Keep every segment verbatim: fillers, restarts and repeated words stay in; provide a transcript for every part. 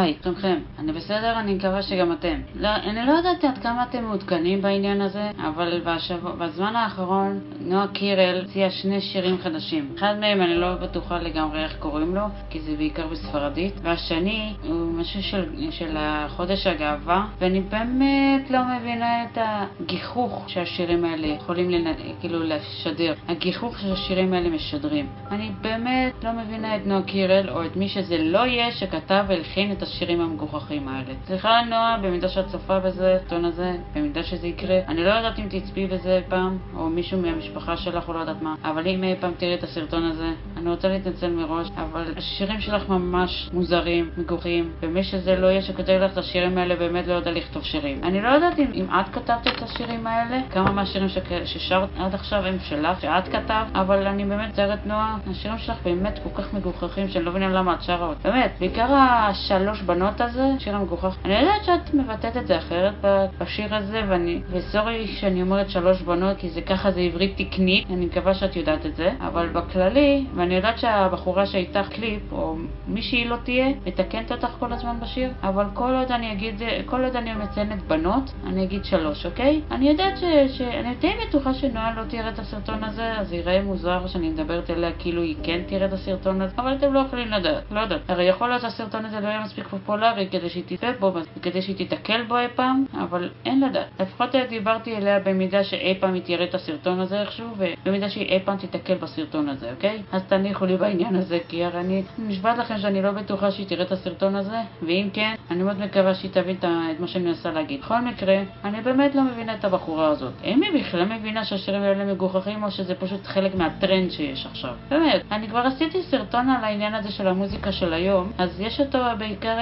היי, כולכם. אני בסדר, אני מקווה שגם אתם. לא, אני לא יודעת עד כמה אתם מעודכנים בעניין הזה, אבל בשבוע, בזמן האחרון נועה קירל הוציאה שני שירים חדשים. אחד מהם אני לא בטוחה לגמרי איך קוראים לו, כי זה בעיקר בספרדית, והשני הוא משהו של, של החודש הגאווה, ואני באמת לא מבינה את הגיחוך שהשירים האלה יכולים לנ... כאילו לשדר. הגיחוך שהשירים האלה משדרים. אני באמת לא מבינה את נועה קירל, או את מי שזה לא יהיה שכתב ולחין את השירים המגוחכים האלה. סליחה נועה, במידה שאת צופה בזה, טון הזה, במידה שזה יקרה. אני לא יודעת אם תצפי בזה פעם, או מישהו מהמשפחה שלך או לא יודעת מה, אבל אם אי פעם תראי את הסרטון הזה, אני רוצה להתנצל מראש, אבל השירים שלך ממש מוזרים, מגוחכים, ומי שזה לא יהיה שכותב לך את השירים האלה באמת לא יודע לכתוב שירים. אני לא יודעת אם, אם את כתבת את השירים האלה, כמה מהשירים ששרת עד עכשיו הם שלך, שאת כתבת, אבל אני באמת זרת נועה, השירים שלך באמת כל כך מגוחכים שאני לא מבינה למה את שרה עוד. באמת, בעיקר השלוש בנות הזה, שיר המגוחך. אני יודעת שאת מבטאת את זה אחרת בשיר הזה, ואני, וסורי שאני אומרת שלוש בנות, כי זה ככה זה עברית תקנית, אני מקווה שאת יודעת את זה, אבל בכללי, ואני יודעת שהבחורה שהייתה קליפ, או מי שהיא לא תהיה, מתקנת אותך כל הזמן בשיר, אבל כל עוד אני אגיד, כל עוד אני מציינת בנות, אני אגיד שלוש, אוקיי? אני יודעת ש... ש... אני די בטוחה שנועה לא תראה את הסרטון הזה, אז יראה מוזר שאני מדברת אליה כאילו היא כן תראה את הסרטון הזה, אבל אתם לא יכולים לדעת, לא יודעת. הרי יכול להיות שהסרטון הזה לא יהיה מספיק פופולרי כדי שהיא תצפה בו, וכדי שהיא תתקל בו אי פעם, אבל אין לדעת. לפחות דיברתי אליה במידה שאי פעם היא תראה את הסרטון הזה איכשהו, ובמידה שהיא אי פעם תתקל בסרטון הזה, אוקיי? אז תניחו לי בעניין הזה, כי הרי אני משבעת לכם שאני לא בטוחה שהיא תראה את הסרטון הזה, ואם כן, אני מאוד מקווה שהיא תבין את מה שאני מנסה להגיד. בכל מקרה, אני באמת לא מבינה את הבחורה הזאת. אם היא בכלל מבינה שהשירים האלה מגוחכים, או שזה פשוט חלק מהטרנד שיש עכשיו. באמת, אני כבר עשיתי סרטון על העניין הזה של המוזיקה של היום, אז יש אותו בעיקר,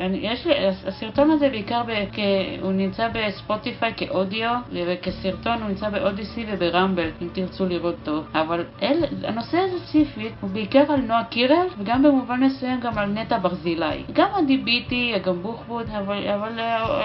יש לי, הסרטון הזה בעיקר, בכ, הוא נמצא בספוטיפיי כאודיו, וכסרטון הוא נמצא באודיסי וברמבל, אם תרצו לראות טוב. אבל אל, הנושא הזה ספציפית הוא בעיקר על נועה קירל, וגם במובן מסוים גם על נטע ברזילי. גם הדיביטי, גם בוחבוד, אבל, אבל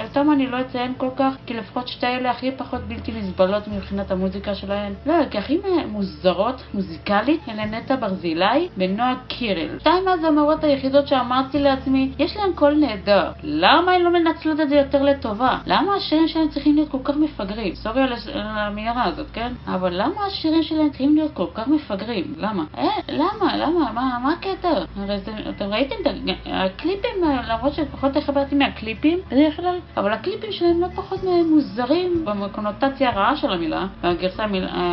אותם אני לא אציין כל כך, כי לפחות שתי אלה הכי פחות בלתי נסבלות מבחינת המוזיקה שלהן. לא, כי הכי מוזרות מוזיקלית אלה נטע ברזילי ונועה קירל. שתיים מהזמרות היחידות שאמרתי לעצמי, יש להם קול נהדר. למה הן לא מנצלות את זה יותר לטובה? למה השירים שלהם צריכים להיות כל כך מפגרים? סורי על המירה הזאת, כן? אבל למה השירים שלהם צריכים להיות כל כך מפגרים? למה? אה, למה? למה? מה, מה הקטע? הרי זה, אתם ראיתם את הקליפים, למרות שפחות החברתי מהקליפים, אבל הקליפים שלהם לא פחות מוזרים בקונוטציה הרעה של המילה, בגרסה,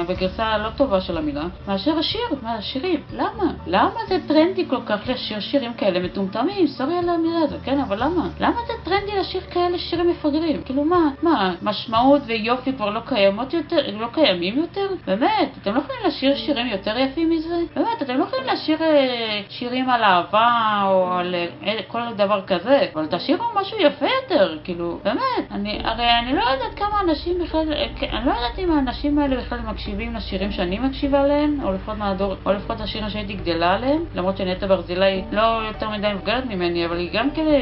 בגרסה הלא טובה של המילה, מאשר השיר, מהשירים. למה? למה זה טרנדי כל כך לשיר שירים כאלה מטומטמים? סורי על המילה הזאת, כן? אבל למה? למה זה טרנדי לשיר כאלה שירים מפגרים? כאילו מה? מה? משמעות ויופי כבר לא קיימות יותר, לא קיימים יותר? באמת, אתם לא יכולים לשיר שירים יותר יפים מזה? באמת, אתם לא יכולים לשיר שירים על אהבה או על כל דבר כזה, אבל תשירו משהו יפה יותר, כאילו, באמת. אני, הרי אני לא יודעת כמה אנשים בכלל, אני לא יודעת אם האנשים האלה בכלל מקשיבים לשירים שאני מקשיבה עליהם, או לפחות מהדור, או לפחות לשירים שהייתי גדלה עליהם, למרות שנטע ברזילי לא יותר מדי מבוגרת ממני, אבל היא גם כאלה,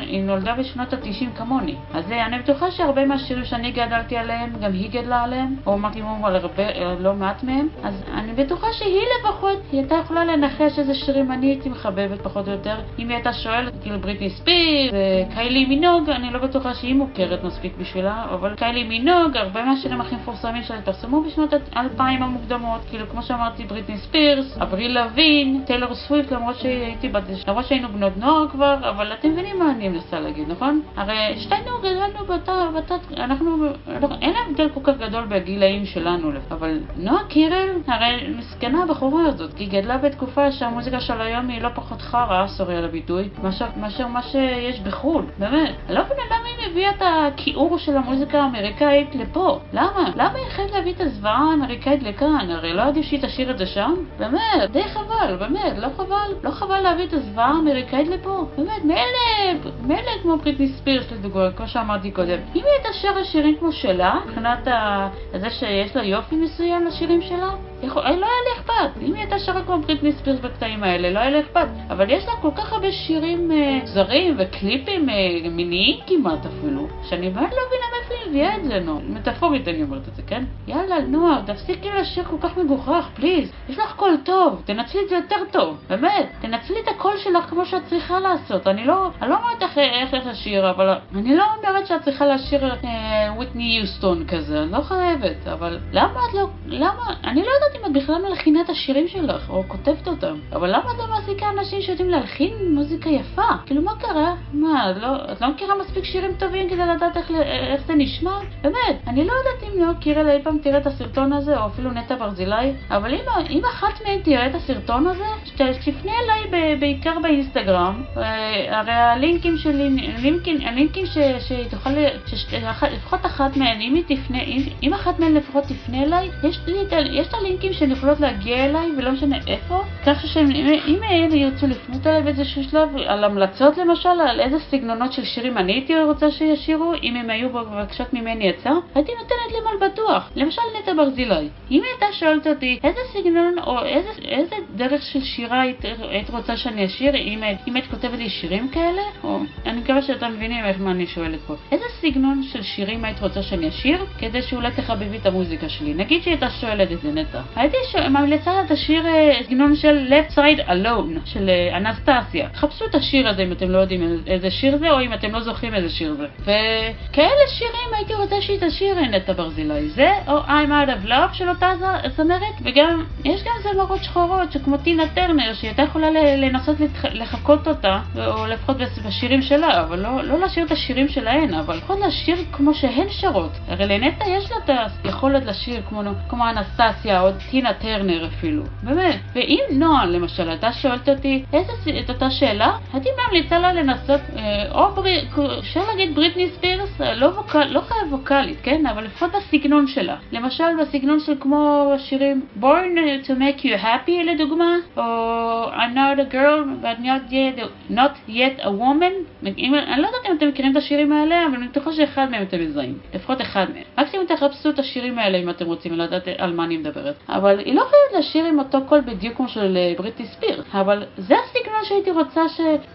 היא נולדה בשנות ה-תשעים כמוני. אז אני בטוחה שהרבה מהשירים שאני גדלתי עליהם, גם היא גדלה עליהם, או מקסימום על הרבה, לא מעט מהם, אז אני בטוחה שהיא לפחות, היא הייתה יכולה לנחש איזה שירים אני הייתי מחבבת פחות או יותר, אם היא הייתה שואלת, כאילו בריטני ספירס, קיילי מינוג, אני לא בטוחה שהיא מוכרת מספיק בשבילה, אבל קיילי מינוג, הרבה מהשירים הכי מפורסמים שהתפרסמו בשנות אלפיים המוקדמות, כאילו כמו שאמרתי בריטני ספירס, אברי לאבין, טיילור סוויפט, למרות שהייתי בת... למרות שהיינו בנות נוער כבר, אבל אתם מבינים מה אני מנסה להגיד, נכון? הרי שתינו גדלנו באותה... באותה... אנחנו... אין הבדל כל כך גדול בגילאים שלנו, אבל נועה קירל, הרי מסכנה הבחורה הזאת, כי גדלה בתקופה שהמוזיקה של היום היא לא פחות חרה, סורי על הביטוי, מאשר, מאשר מה שיש בחול, באמת. לא בנאדם היא מביאה את הכיעור של המוזיקה האמריקאית לפה. למה? למה היא חייבת להביא את הזוועה האמריקאית לכאן? הרי לא יודעים שהיא תשאיר את זה שם? באמת, די חבל, באמת, לא חבל? לא חבל להביא את הזוועה האמריקאית לפה? באמת, מלא, מלא כמו בריטני ספירס לדוגמה, כמו שאמרתי קודם. אם היא הייתה שרה שירים כמו שלה, מבחינת ה... זה שיש לה יופי מסוים לשירים שלה, יכול... לא היה לי אכפת. אם היא הייתה שרה כמו בריטני ספירס בקטעים האלה, לא היה לי אכפת. אבל יש לה כל כך הרבה שירים אה, זרים וקליפים אה, מיניים כמעט אפילו, שאני באמת לא מבינה להביא את זה, נו. מטאפורית אני אומרת את זה, כן? יאללה, נועה, תפסיקי לשיר כל כך מגוחך, פליז. יש לך קול טוב, תנצלי את זה יותר טוב. באמת, תנצלי את הקול שלך כמו שאת צריכה לעשות. אני לא, אני לא אומרת איך, איך, איך לשיר, אבל אני לא אומרת שאת צריכה לשיר אה, ווהיטני יוסטון כזה, אני לא חייבת, אבל למה את לא, למה, אני לא יודעת אם את בכלל מלחינה את השירים שלך, או כותבת אותם, אבל למה את לא מעסיקה אנשים שיודעים להלחין מוזיקה יפה? כאילו מה קרה? מה, את לא, את לא מכירה מספיק שירים טובים כדי לדעת איך, איך זה נשמע? באמת, אני לא יודעת אם נועה קירל אי פעם תראה את הסרטון הזה, או אפילו נטע ברזילי, אבל אם, אם אחת מהן תראה את הסרטון הזה, שתפנה אליי ב, בעיקר באינסטגרם, הרי הלינקים שלי, הלינקים, הלינקים ש, שתוכל, לפחות אחת מהן, אם היא תפנה, אם, אם אחת מהן לפחות תפנה אליי, יש לי, יש את הלינקים שהן יכולות להגיע אליי, ולא משנה איפה, כך שהם, אם הם ירצו לפנות אליי באיזשהו שלב, על המלצות למשל, על איזה סגנונות של שירים אני הייתי רוצה שישירו, אם הם היו בבקשות ממני יצא, הייתי נותנת להם על בטוח. למשל נטע ברזילי. אם הייתה שואלת אותי איזה סגנון או איזה, איזה דרך של שירה היית, היית רוצה שאני אשיר, אם, אם היית כותבת לי שירים כאלה, או, אני מקווה שאתם מבינים איך מה אני שואלת פה. איזה סגנון של שירים היית רוצה שאני אשיר, כדי שאולי תחביבי את המוזיקה שלי? נגיד שהייתה שואלת את זה נטע. הייתי שואל, ממליצה את השיר סגנון של Left Side Alone, של אנסטסיה. חפשו את השיר הזה אם אתם לא יודעים איזה שיר זה, או אם אתם לא זוכרים איזה שיר זה. וכאלה שירים הייתי רוצה שהיא תשיר נטע ברזילי. זה, או I'm Out of Love של אותה זמרת, וגם, יש גם זמרות שחורות שכמו טינה טרנר, שהיא הייתה יכולה לנסות לחכות אותה, או לפחות בשירים שלה, אבל לא, לא לשיר את השירים שלהן, אבל לפחות לשיר כמו שהן שרות. הרי לנטע יש לה את היכולת לשיר כמו, כמו אנסטסיה, או טינה טרנר אפילו. באמת. ואם נועה, למשל, הייתה שואלת אותי איזה, את אותה שאלה, הייתי ממליצה לה לנסות, אה, או ברי, אפשר להגיד בריטני ספירס, לא, ווקל, לא חייב ווקלית, כן? אבל לפחות בסגנון שלה. למשל, בסגנון של כמו השירים Born to make you happy, לדוגמה, או I'm not a girl, but not yet, not yet a woman. אם, אני לא יודעת אם אתם מכירים את השירים האלה, אבל אני בטוחה שאחד מהם אתם מזהים. לפחות אחד מהם. מקסימום תחפשו את השירים האלה אם אתם רוצים, לא יודעת על מה אני מדברת. אבל היא לא חייבת לשיר עם אותו קול בדיוק כמו של בריטני ספירס, אבל זה הסגנון שהייתי רוצה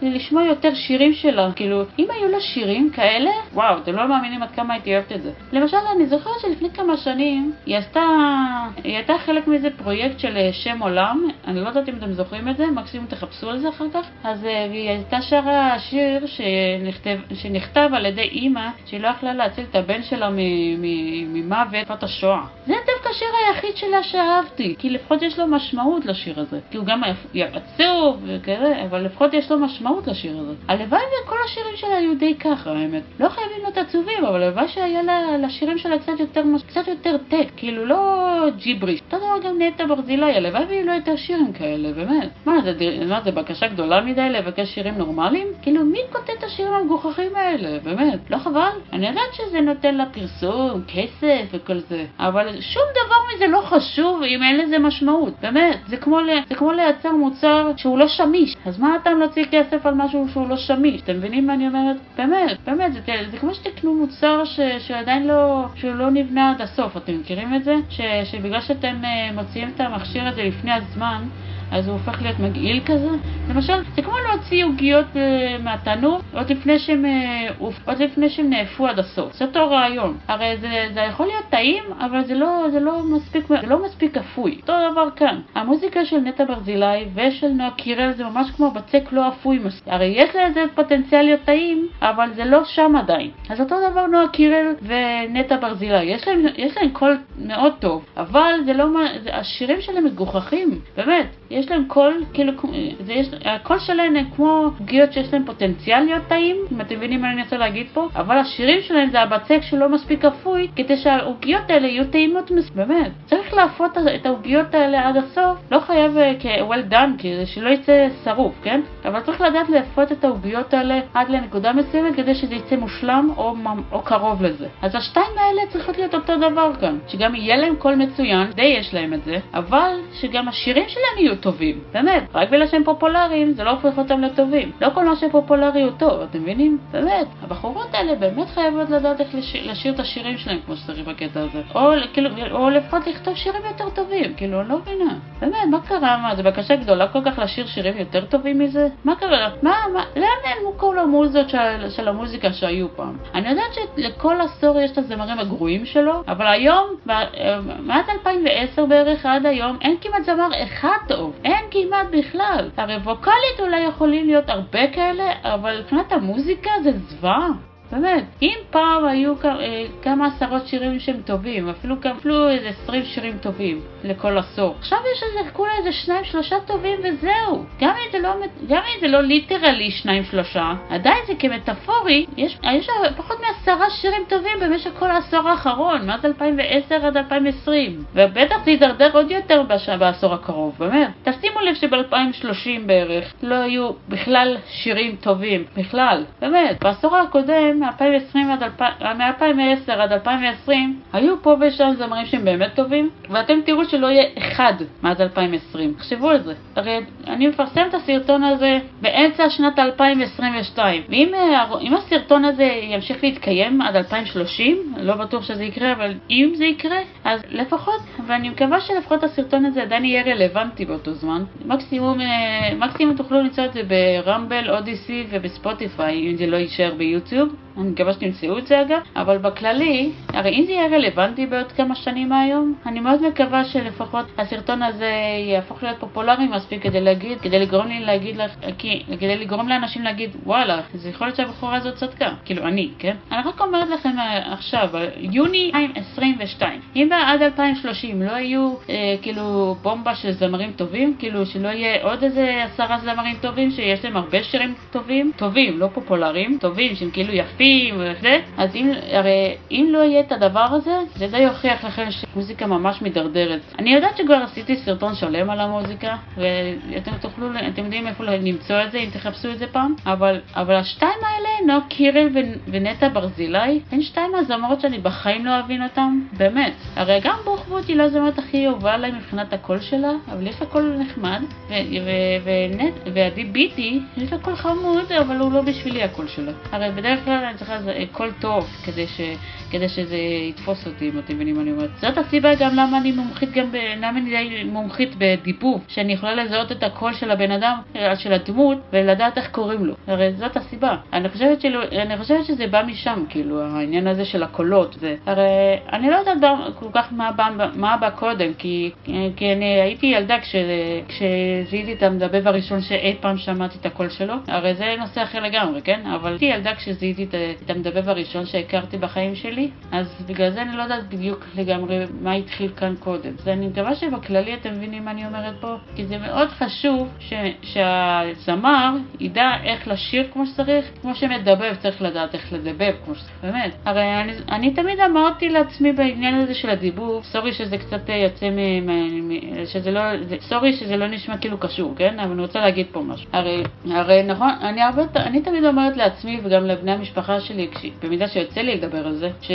לשמוע יותר שירים שלה. כאילו, אם היו לה שירים כאלה, וואו, אתם לא מאמינים עד כמה הייתי אוהבת את זה. למשל, אני זוכרת שלפני כמה שנים היא עשתה, היא הייתה חלק מאיזה פרויקט של שם עולם, אני לא יודעת אם אתם זוכרים את זה, מקסימום תחפשו על זה אחר כך. אז היא הייתה שרה שיר שנכתב, שנכתב על ידי אימא שהיא לא יכלה להציל את הבן שלה ממוות פת השואה. זה דווקא השיר היחיד שלה שאהבתי, כי לפחות יש לו משמעות לשיר הזה, כי הוא גם עצוב וכאלה, אבל לפחות יש לו משמעות לשיר הזה. הלוואי וכל השירים שלה היו די ככה, האמת. לא חייבים להיות עצובים, אבל הלוואי שהיה לשירים שלה קצת יותר, קצת יותר טקסט, כאילו לא ג'יבריש. אתה יודע, גם נטע ברזילי, הלוואי והיא לא הייתה שירים כאלה, באמת. מה, זה, מה, זה בקשה גדולה מדי לבקש שירים נורמליים? כאילו, מי כותב את השירים המגוחכים האלה? באמת, לא חבל? אני יודעת שזה נותן לה פרסום, כסף וכל זה, אבל שום דבר מזה לא חשוב אם אין לזה משמעות. באמת, זה כמו, זה כמו לייצר מוצר שהוא לא שמיש. אז מה אתה מוציא כסף על משהו שהוא לא שמיש? אתם מבינים מה אני אומרת? באמת, באמת, זה, זה כמו שתקנו מוצר ש, שעדיין לא, שהוא לא נבנה עד הסוף. אתם מכירים את זה? ש, שבגלל שאתם uh, מוציאים את המכשיר הזה לפני הזמן, אז הוא הופך להיות מגעיל כזה. למשל, זה כמו להוציא עוגיות uh, מהתנור עוד לפני שהם uh, נאפו עד הסוף. זה אותו רעיון. הרי זה, זה יכול להיות טעים, אבל זה לא, זה לא מספיק, זה לא מספיק אפוי. אותו דבר כאן. המוזיקה של נטע ברזילי ושל נועה קירל זה ממש כמו בצק לא אפוי מספיק. הרי יש לזה פוטנציאל להיות טעים, אבל זה לא שם עדיין. אז אותו דבר נועה קירל ונטע ברזילי. יש להם, יש להם קול מאוד טוב, אבל זה לא, זה, השירים שלהם מגוחכים. באמת. יש להם קול, כאילו, זה יש, הקול שלהם הם כמו עוגיות שיש להם פוטנציאל להיות טעים, אם אתם מבינים מה אני רוצה להגיד פה, אבל השירים שלהם זה הבצק שלא מספיק אפוי, כדי שהעוגיות האלה יהיו טעימות מספיק. באמת, צריך להפות את העוגיות האלה עד הסוף, לא חייב כ-well done, כדי שלא יצא שרוף, כן? אבל צריך לדעת להפות את העוגיות האלה עד לנקודה מסוימת, כדי שזה יצא מושלם או, או קרוב לזה. אז השתיים האלה צריכות להיות אותו דבר כאן, שגם יהיה להם קול מצוין, די יש להם את זה, אבל שגם השירים שלהם יהיו טובים. באמת, רק בגלל שהם פופולריים זה לא הופך אותם לטובים. לא כל מה שפופולרי הוא טוב, אתם מבינים? באמת, הבחורות האלה באמת חייבות לדעת איך לשיר, לשיר את השירים שלהם כמו שצריך בקטע הזה. או, כאילו, או לפחות לכתוב שירים יותר טובים, כאילו, לא מבינה. באמת, מה קרה? מה, זה בקשה גדולה כל כך לשיר שירים יותר טובים מזה? מה קרה? מה, מה, לאן נעלמו כל המוזות של, של המוזיקה שהיו פעם. אני יודעת שלכל עשור יש את הזמרים הגרועים שלו, אבל היום, מעט אלפיים ועשר בערך עד היום, אין כמעט זמר אחד טוב. אין כמעט בכלל. הרי ווקלית אולי יכולים להיות הרבה כאלה, אבל מבחינת המוזיקה זה זוועה. באמת, אם פעם היו כמה עשרות שירים שהם טובים, אפילו, אפילו איזה עשרים שירים טובים לכל עשור. עכשיו יש איזה כולה איזה שניים שלושה טובים וזהו. גם אם זה לא, גם אם זה לא ליטרלי שניים שלושה, עדיין זה כמטאפורי, יש, יש פחות מעשרה שירים טובים במשך כל העשור האחרון, מאז אלפיים ועשר עד אלפיים ועשרים. ובטח זה ידרדר עוד יותר בעשור הקרוב, באמת. תשימו לב שב-אלפיים ושלושים בערך לא היו בכלל שירים טובים, בכלל, באמת. בעשור הקודם מ-אלפיים ועשר עד אלפיים ועשרים היו פה ושם זמרים שהם באמת טובים, ואתם תראו שלא יהיה אחד מאז אלפיים ועשרים. חשבו על זה. הרי אני מפרסם את הסרטון הזה באמצע שנת אלפיים עשרים ושתיים, ואם הסרטון הזה ימשיך להתקיים עד אלפיים ושלושים, לא בטוח שזה יקרה, אבל אם זה יקרה, אז לפחות, ואני מקווה שלפחות הסרטון הזה עדיין יהיה רלוונטי באותו זמן. מקסימום, מקסימום תוכלו למצוא את זה ברמבל, אודיסי ובספוטיפיי, אם זה לא יישאר ביוטיוב. אני מקווה שתמצאו את זה אגב, אבל בכללי, הרי אם זה יהיה רלוונטי בעוד כמה שנים מהיום, אני מאוד מקווה שלפחות הסרטון הזה יהפוך להיות פופולרי מספיק כדי להגיד, כדי לגרום לי להגיד לך, כי, כדי לגרום לאנשים להגיד, וואלה, זה יכול להיות שהבחורה הזאת צדקה. כאילו, אני, כן? אני רק אומרת לכם עכשיו, יוני אלפיים עשרים ושתיים, אם עד אלפיים ושלושים לא יהיו, אה, כאילו, בומבה של זמרים טובים, כאילו, שלא יהיה עוד איזה עשרה זמרים טובים, שיש להם הרבה שירים טובים, טובים, לא פופולריים, טובים, שהם כאילו יפים, וזה, אז אם, הרי, אם לא יהיה את הדבר הזה, זה די יוכיח לכם שמוזיקה ממש מדרדרת. אני יודעת שכבר עשיתי סרטון שלם על המוזיקה, ואתם תוכלו, אתם יודעים איפה למצוא את זה, אם תחפשו את זה פעם, אבל, אבל השתיים האלה, נועה קירל ונטע ברזילי, הן שתיים הזמרות שאני בחיים לא אבין אותן, באמת. הרי גם בוחבות היא לא הזמרת הכי יובה עליי מבחינת הקול שלה, אבל יש לה קול נחמד, ועדי ביטי, יש לה קול חמוד, אבל הוא לא בשבילי הקול שלה. הרי בדרך כלל אני צריכה קול טוב כדי, ש, כדי שזה יתפוס אותי, אם אתם מבינים אני אומרת. זאת הסיבה גם למה אני מומחית, גם, למה אני די מומחית בדיבוב, שאני יכולה לזהות את הקול של הבן אדם, של הדמות, ולדעת איך קוראים לו. הרי זאת הסיבה. אני חושבת, שלו, אני חושבת שזה בא משם, כאילו, העניין הזה של הקולות. זה. הרי אני לא יודעת כל כך מה בא, מה בא קודם, כי, כי אני הייתי ילדה כש, כשזיהיתי את המדבב הראשון שאי פעם שמעתי את הקול שלו. הרי זה נושא אחר לגמרי, כן? אבל הייתי ילדה כשזיהיתי את את המדבב הראשון שהכרתי בחיים שלי, אז בגלל זה אני לא יודעת בדיוק לגמרי מה התחיל כאן קודם. אז אני מקווה שבכללי אתם מבינים מה אני אומרת פה, כי זה מאוד חשוב ש... שהזמר ידע איך לשיר כמו שצריך, כמו שמדבב צריך לדעת איך לדבב כמו שצריך, באמת. הרי אני, אני תמיד אמרתי לעצמי בעניין הזה של הדיבוב, סורי שזה קצת יוצא מ... שזה לא... סורי שזה לא נשמע כאילו קשור, כן? אבל אני רוצה להגיד פה משהו. הרי, הרי נכון, אני, הרבה... אני תמיד אומרת לעצמי וגם לבני המשפחה שלי, במידה שיוצא לי לדבר על זה, ש...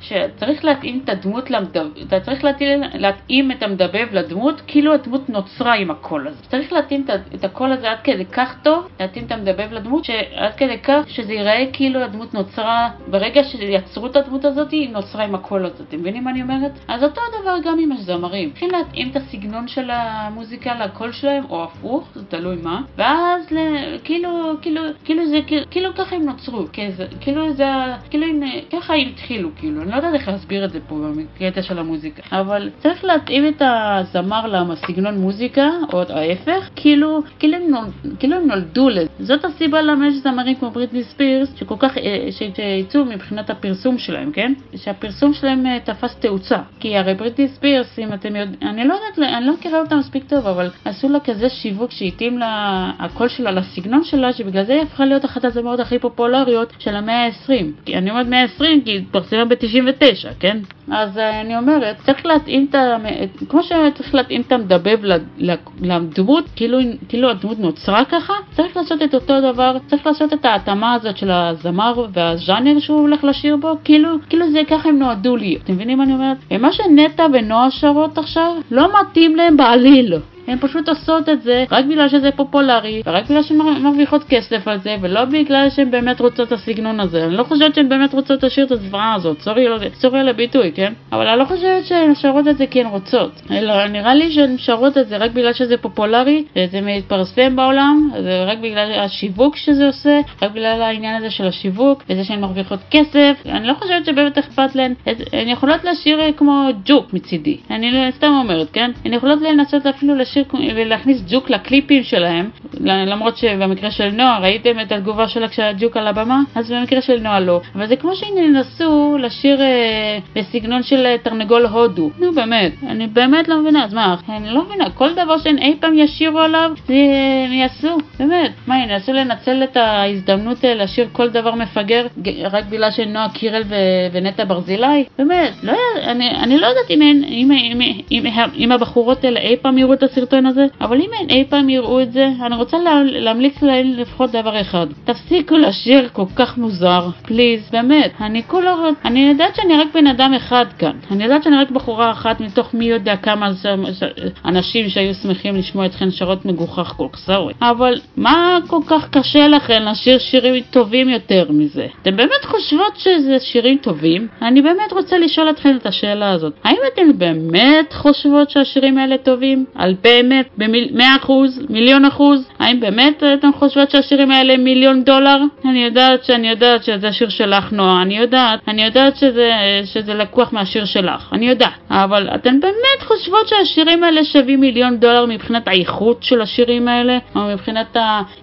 שצריך להתאים את הדמות למדבב, אתה צריך להתאים, להתאים את המדבב לדמות, כאילו הדמות נוצרה עם הקול הזה. צריך להתאים את הקול הזה עד כדי כך טוב, להתאים את המדבב לדמות, שעד כדי כך שזה ייראה כאילו הדמות נוצרה, ברגע שיצרו את הדמות הזאת, היא נוצרה עם הקול הזה. אתם מבינים מה אני אומרת? אז אותו הדבר גם עם הזמרים. צריכים להתאים את הסגנון של המוזיקה לקול שלהם, או הפוך, זה תלוי מה, ואז ל... כאילו, כאילו, כאילו זה, כאילו ככה הם נוצרו, כזה. כאילו זה, כאילו ככה הם התחילו, כאילו, אני לא יודעת איך להסביר את זה פה בקטע של המוזיקה, אבל צריך להתאים את הזמר לסגנון מוזיקה, או ההפך, כאילו, כאילו הם נול, כאילו הם נולדו לזה. זאת הסיבה למה יש זמרים כמו בריטני ספירס, שכל כך, שיצאו מבחינת הפרסום שלהם, כן? שהפרסום שלהם תפס תאוצה, כי הרי בריטני ספירס, אם אתם יודעים, אני לא יודעת, אני לא מכירה אותם מספיק טוב, אבל עשו לה כזה שיווק שהתאים לה, הקול שלה, לסגנון שלה, שבגלל זה היא הפכה להיות אחת הזמרות הכי פופולריות של המאה העשרים. אני אומרת מאה ועשרים כי היא פרסמה ב-תשעים ותשע, כן? אז אני אומרת, צריך להתאים את ה... כמו שצריך להתאים את המדבב לדמות, כאילו, כאילו הדמות נוצרה ככה, צריך לעשות את אותו דבר, צריך לעשות את ההתאמה הזאת של הזמר והז'אנר שהוא הולך לשיר בו, כאילו, כאילו זה ככה הם נועדו לי. אתם מבינים מה אני אומרת? ומה שנטע ונועה שרות עכשיו, לא מתאים להם בעליל. הן פשוט עושות את זה רק בגלל שזה פופולרי, ורק בגלל שהן מרוויחות כסף על זה, ולא בגלל שהן באמת רוצות את הסגנון הזה. אני לא חושבת שהן באמת רוצות לשיר את הזוועה הזאת, סורי, סורי על הביטוי, כן? אבל אני לא חושבת שהן שרות את זה כי הן רוצות, אלא נראה לי שהן שרות את זה רק בגלל שזה פופולרי, זה מתפרסם בעולם, זה רק בגלל השיווק שזה עושה, רק בגלל העניין הזה של השיווק, וזה שהן מרוויחות כסף. אני לא חושבת שבאמת אכפת להן, הן יכולות לשיר כמו ג'וק מצידי, אני סתם אומרת, כן? הן יכולות לנסות אפילו לשיר ולהכניס ג'וק לקליפים שלהם, למרות שבמקרה של נועה ראיתם את התגובה שלה כשהג'וק על הבמה, אז במקרה של נועה לא. אבל זה כמו שהן ינסו לשיר בסגנון של תרנגול הודו. נו באמת, אני באמת לא מבינה, אז מה? אני לא מבינה, כל דבר שהן אי פעם ישירו עליו, זה יעשו, באמת. מה, הן יעשו לנצל את ההזדמנות לשיר כל דבר מפגר, רק בגלל שנועה קירל ונטע ברזילי? באמת, לא, אני, אני לא יודעת אם, הן, אם, אם, אם, אם הבחורות האלה אי פעם יראו את הסרטון הזה, אבל אם הן אי פעם יראו את זה, אני רוצה לה, להמליץ להן לפחות דבר אחד. תפסיקו לשיר כל כך מוזר, פליז, באמת. אני כולה, אני יודעת שאני רק בן אדם אחד כאן. אני יודעת שאני רק בחורה אחת מתוך מי יודע כמה אנשים שהיו שמחים לשמוע אתכן שרות מגוחך כל כסורי. אבל מה כל כך קשה לכן לשיר שירים טובים יותר מזה? אתם באמת חושבות שזה שירים טובים? אני באמת רוצה לשאול אתכן את השאלה הזאת. האם אתן באמת חושבות שהשירים האלה טובים? על באמת, במאה אחוז, מיליון אחוז? האם באמת אתן חושבות שהשירים האלה מיליון דולר? אני יודעת שאני יודעת שזה השיר שלך, נועה. אני יודעת. אני יודעת שזה, שזה לקוח מהשיר שלך. אני יודעת. אבל אתן באמת חושבות שהשירים האלה שווים מיליון דולר מבחינת האיכות של השירים האלה, או מבחינת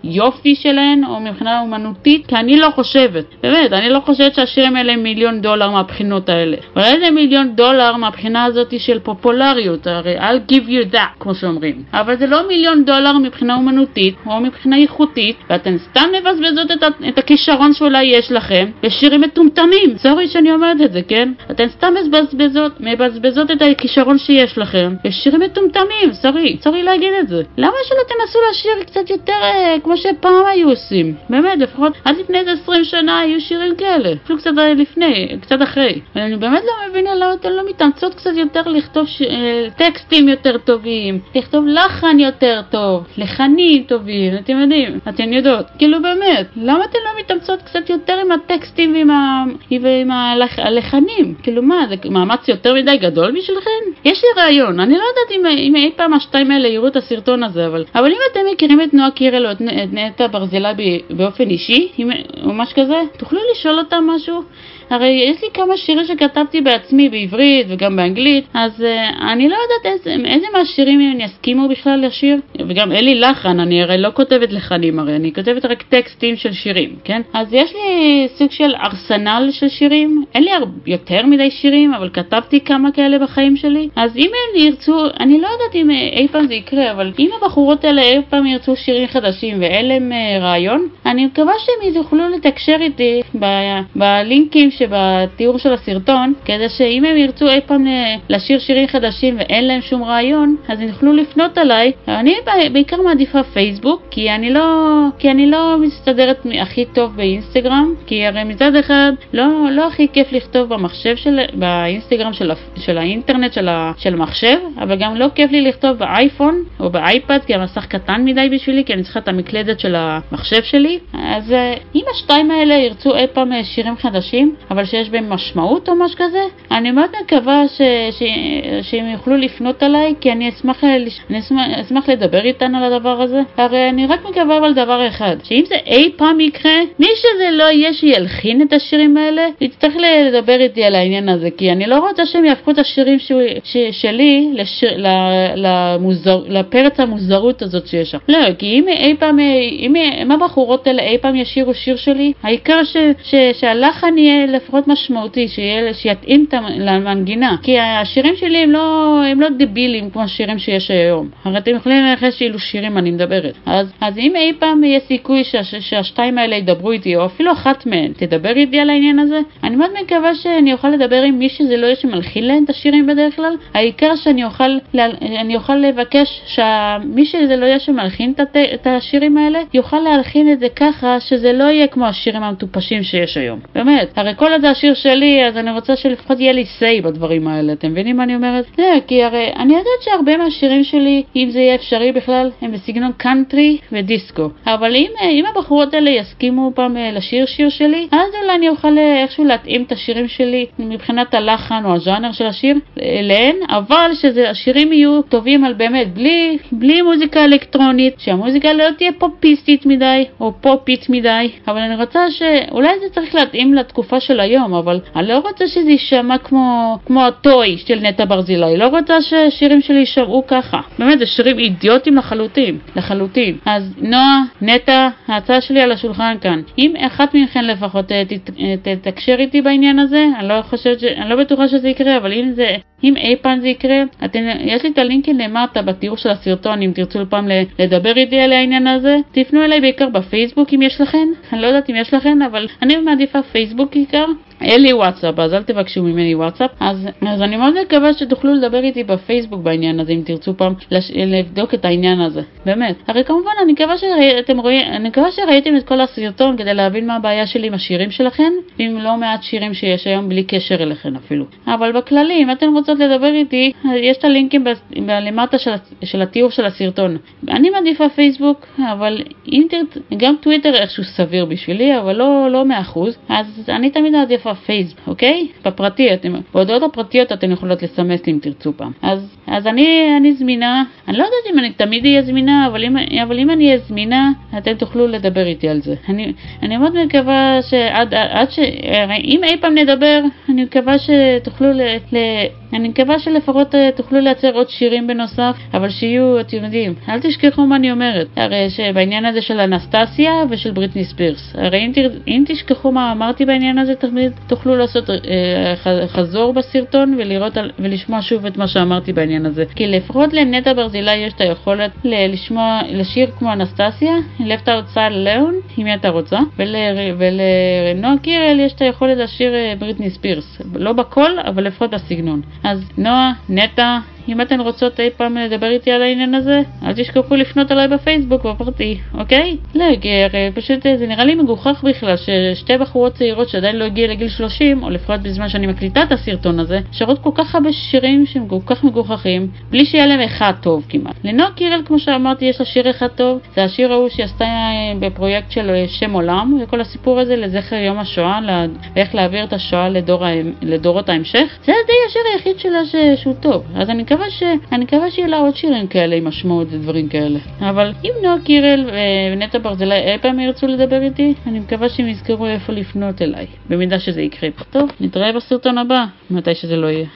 היופי שלהן, או מבחינה אומנותית? כי אני לא חושבת. באמת, אני לא חושבת שהשירים האלה מיליון דולר מהבחינות האלה. אולי זה מיליון דולר מהבחינה הזאת של פופולריות, הרי I'll give you that, כמו שאומרים. אבל זה לא מיליון דולר מבחינה אומנותית, או מבחינה איכותית, ואתן סתם מבזבזות את, את הכישרון שאולי יש לכם, בשירים מטומטמים. סורי שאני אומרת את זה, כן? אתן סתם מבזבזות, מבזבזות את הכישרון שיש לכם, בשירים מטומטמים, סורי, סורי להגיד את זה. למה שלא תנסו לשיר קצת יותר אה, כמו שפעם היו עושים? באמת, לפחות עד לפני עשרים שנה היו שירים כאלה, אפילו קצת לפני, קצת אחרי. אני באמת לא מבינה למה אתן לא מתאמצות קצת יותר לכתוב ש... טקסטים יותר טובים, לכתוב לחן יותר טוב, לחנים טובים, אתם יודעים, אתם יודעות. כאילו באמת, למה אתן לא מתאמצות קצת יותר עם הטקסטים ועם, ה... ועם הלח... הלחנים? כאילו מה, זה מאמץ יותר מדי גדול בשבילכם? יש לי רעיון, אני לא יודעת אם, אם אי פעם השתיים האלה יראו את הסרטון הזה, אבל, אבל אם אתם מכירים את נועה קירל או את, את נטע ברזילי ב... באופן אישי, אם... או משהו כזה, תוכלו לשאול אותם משהו? הרי יש לי כמה שירים שכתבתי בעצמי בעברית וגם באנגלית, אז uh, אני לא יודעת איזה, איזה מהשירים אני אסכימו בכלל לשיר, וגם אין לי לחן, אני הרי לא כותבת לחנים, הרי אני כותבת רק טקסטים של שירים, כן? אז יש לי סוג של ארסנל של שירים, אין לי יותר מדי שירים, אבל כתבתי כמה כאלה בחיים שלי, אז אם הם ירצו, אני לא יודעת אם אי פעם זה יקרה, אבל אם הבחורות האלה אי פעם ירצו שירים חדשים ואין להם uh, רעיון, אני מקווה שהם יוכלו לתקשר איתי ב- בלינקים שבתיאור של הסרטון, כדי שאם הם ירצו אי פעם לשיר שירים חדשים ואין להם שום רעיון, אז הם יוכלו לפנות עליי. אני בעיקר מעדיפה פייסבוק, כי אני לא כי אני לא מסתדרת הכי טוב באינסטגרם, כי הרי מצד אחד לא, לא הכי כיף לכתוב במחשב של, באינסטגרם של, של האינטרנט של, ה, של המחשב, אבל גם לא כיף לי לכתוב באייפון או באייפד, כי המסך קטן מדי בשבילי, כי אני צריכה את המקלדת של המחשב שלי. אז אם השתיים האלה ירצו אי פעם שירים חדשים אבל שיש בהם משמעות או משהו כזה, אני מאוד מקווה ש... ש... שהם יוכלו לפנות עליי, כי אני אשמח, לש... אני אשמח... אשמח לדבר איתן על הדבר הזה. הרי אני רק מקווה על דבר אחד, שאם זה אי פעם יקרה, מי שזה לא יהיה שילחין את השירים האלה, יצטרך לדבר איתי על העניין הזה, כי אני לא רוצה שהם יהפכו את השירים ש... ש... שלי לשיר... ל... למוזר... לפרץ המוזרות הזאת שיש שם. לא, כי אם אי פעם, אם, אם הבחורות האלה אי פעם ישירו שיר שלי, העיקר ש... ש... שהלחן יהיה לפחות משמעותי, שיהיה, שיתאים למנגינה, כי השירים שלי הם לא, הם לא דבילים כמו השירים שיש היום, הרי אתם יכולים ללכת שאילו שירים אני מדברת, אז, אז אם אי פעם יהיה סיכוי ש, ש, שהשתיים האלה ידברו איתי, או אפילו אחת מהן תדבר איתי על העניין הזה, אני מאוד מקווה שאני אוכל לדבר עם מי שזה לא יהיה שמלחיל להן את השירים בדרך כלל. העיקר שאני אוכל, אני אוכל לבקש שמי שזה לא יהיה שמלחין את, את השירים האלה יוכל להלחין את זה ככה שזה לא יהיה כמו השירים המטופשים שיש היום. באמת, הרי כל עוד זה השיר שלי, אז אני רוצה שלפחות יהיה לי say בדברים האלה, אתם מבינים מה אני אומרת? זה, כי הרי אני יודעת שהרבה מהשירים שלי, אם זה יהיה אפשרי בכלל, הם בסגנון קאנטרי ודיסקו. אבל אם, אם הבחורות האלה יסכימו פעם לשיר שיר שלי, אז אולי אני אוכל איכשהו להתאים את השירים שלי מבחינת הלחן או הז'אנר של השיר אליהן, אבל שהשירים יהיו טובים על באמת, בלי, בלי מוזיקה אלקטרונית, שהמוזיקה לא תהיה פופיסטית מדי או פופית מדי. אבל אני רוצה שאולי זה צריך להתאים לתקופה של היום, אבל אני לא רוצה שזה יישמע כמו, כמו הטוי של נטע ברזילי. אני לא רוצה ששירים שלי יישמעו ככה. באמת, זה שירים אידיוטים לחלוטין, לחלוטין. אז נועה, נטע, ההצעה שלי על השולחן כאן. אם אחת מכן לפחות תתקשר איתי בעניין הזה, אני לא חושבת ש... אני לא בטוחה שזה יקרה, אבל אם זה... אם אי פעם זה יקרה, אתם... יש לי את הלינקים למטה בתיאור של הסרטון, אם תרצו לפעם לדבר איתי על העניין הזה. תפנו אליי בעיקר בפייסבוק אם יש לכם. אני לא יודעת אם יש לכם, אבל אני מעדיפה פייסבוק עיקר. אין לי וואטסאפ, אז אל תבקשו ממני וואטסאפ. אז, אז אני מאוד מקווה שתוכלו לדבר איתי בפייסבוק בעניין הזה, אם תרצו פעם לש... לבדוק את העניין הזה. באמת. הרי כמובן, אני מקווה שראיתם, רואים... אני מקווה שראיתם את כל הסרטון כדי להבין מה הבעיה שלי עם השירים שלכם, עם לא מעט שירים שיש היום בלי קשר אליכם אפילו. אבל בכללי, אם אתם רוצות לדבר איתי, יש את הלינקים ב... ב... למטה של... של התיאור של הסרטון. אני מעדיפה פייסבוק, אבל אינטר... גם טוויטר איכשהו סביר בשבילי, אבל לא, לא מאה אחוז. אז אני תמיד מעדיפה פייסבוק, אוקיי? בפרטי, אתם, בהודעות הפרטיות אתם יכולות לסמס אם תרצו פעם. אז, אז אני, אני זמינה. אני לא יודעת אם אני תמיד אהיה זמינה, אבל אם, אבל אם אני אהיה זמינה, אתם תוכלו לדבר איתי על זה. אני, אני מאוד מקווה שעד, עד ש, אם אי פעם נדבר, אני מקווה שתוכלו ל, ל, אני מקווה שלפחות תוכלו לייצר עוד שירים בנוסף, אבל שיהיו, אתם יודעים, אל תשכחו מה אני אומרת. הרי שבעניין הזה של אנסטסיה ושל בריטני ספירס, הרי אם, אם תשכחו מה אמרתי בעניין הזה, תמיד תוכלו לעשות אה, חזור בסרטון ולראות על, ולשמוע שוב את מה שאמרתי בעניין הזה. כי לפחות לנטע ברזילי יש את היכולת ל- לשמוע, לשיר כמו אנסטסיה, left outside alone, אם אתה רוצה, ול, ולנועה קירל יש את היכולת לשיר אה, בריטני ספירס. לא בכל, אבל לפחות בסגנון. אז נועה, נטע, אם אתן רוצות אי פעם לדבר איתי על העניין הזה, אל תשכחו לפנות עליי בפייסבוק בפרטי, אוקיי? לא, פשוט זה נראה לי מגוחך בכלל ששתי בחורות צעירות שעדיין לא הגיע לגיל שלושים, או לפחות בזמן שאני מקליטה את הסרטון הזה, שרות כל כך הרבה שירים שהם כל כך מגוחכים, בלי שיהיה להם אחד טוב כמעט. לנועה קירל, כמו שאמרתי, יש לה שיר אחד טוב, זה השיר ההוא שהיא עשתה בפרויקט של שם עולם, וכל הסיפור הזה לזכר יום השואה, ואיך להעביר את השואה לדור, לדורות ההמשך. זה די השיר היחיד שלה שהוא טוב. אז אני אני מקווה שיהיה לה עוד שירים כאלה עם משמעות ודברים כאלה. אבל אם נועה קירל ונטע ברזילי אי פעם ירצו לדבר איתי, אני מקווה שהם יזכרו איפה לפנות אליי, במידה שזה יקרה. טוב, נתראה בסרטון הבא, מתי שזה לא יהיה.